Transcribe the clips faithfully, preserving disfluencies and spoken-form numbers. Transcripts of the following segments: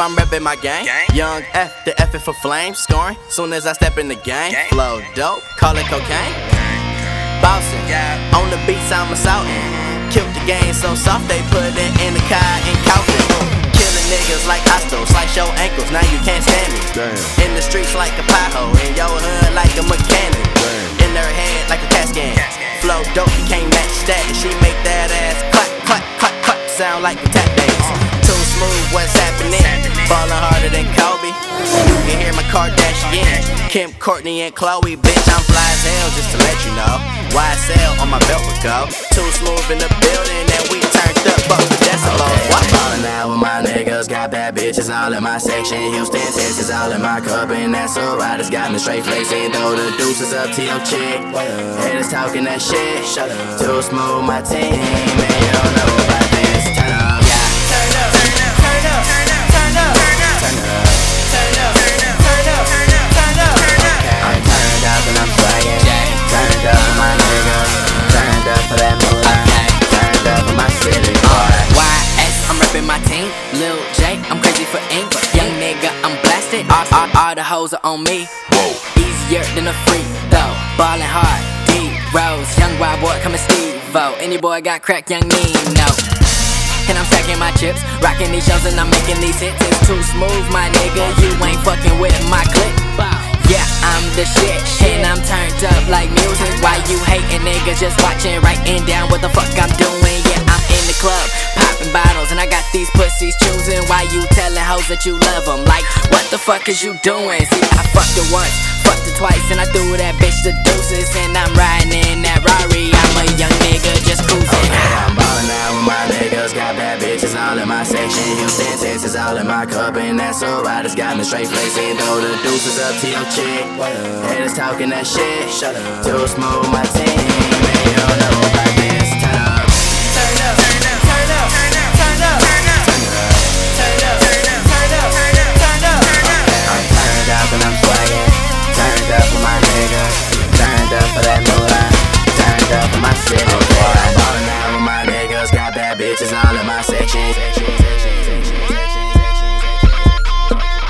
I'm reppin' my gang. Young F, the F for flame. Scoring, soon as I step in the game. Flow dope, call it cocaine. Bouncing, on the beats I'm assaultin'. Killed the game so soft they put it in the car and countin'. Niggas like hostels, slice your ankles, now you can't stand me. Damn. In the streets like a pothole, in your hood like a mechanic. Damn. In her head like a cat scan. Flow dope, you can't match that. And she make that ass clap, clap, clap, clap, sound like a tap dance. Uh. Too smooth, what's happening? Falling harder than Kobe. You can hear my Kardashian, Kim, Courtney, and Khloe. Bitch, I'm fly as hell, just to let you know. Y S L on my belt would go. Too smooth in the building, and we turned up up the decibels. Got bad bitches all in my section, Houston, Texas, all in my cup, and that's alright. It's got me straight flexing, throw the deuces up to your chick. Haters talking that shit, too smooth my team, man, you don't know about this. Turn up, yeah. Turn up, turn up, turn up, turn up, turn up, turn up, turn up, turn up, turn up. I'm turned up and I'm swinging, turned up for my niggas, turned up for that moolah, turned up for my city boy. Y S, I'm reppin' my team, Lil J, I'm crazy for ink. Young nigga, I'm blasted. All, all, all the hoes are on me. Whoa. Easier than a freak, though. Ballin' hard, deep rose. Young wild boy, comin' Steve-O. Any boy got crack, young Nino. And I'm stacking my chips, rockin' these shows, and I'm making these hits. It's too smooth, my nigga. You ain't fucking with my clip. Yeah, I'm the shit, and I'm turned up like music. Why you hatin', nigga? Just watchin', writin' down what the fuck I'm doin'. Yeah, I'm in the club, poppin' bottles, and I got these pussies choosing. Why you tellin' hoes that you love them? Like, what the fuck is you doing? See, I fucked her once, fucked her twice, and I threw that bitch the deuces. And I'm riding in that Rari, I'm a young nigga just cruising. Okay, I'm ballin' out with my niggas, got bad bitches all in my section. Houston, Texas, all in my cup, and that's alright. It's got me straight flexing, throw the deuces up to your chick. Haters talking that shit, too smooth my team, man, you don't know about this. Turn up, turn up, turn up, turn up, turn up, turn up, turn up, turn up, turn up. I'm turned up and I'm swinging, turned up for my niggas, turned up for that moolah, turned up for my city. Okay, I'm ballin' out with my niggas, got bad bitches all in my section.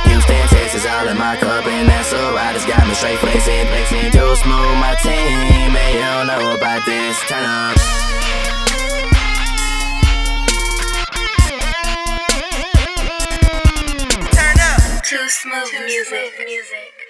Houston, Texas, all in my cup, and that's alright. It's got me straight flexing, flexing. Too smooth my team, man, you don't know about this. Turn up. Too smooth music, music.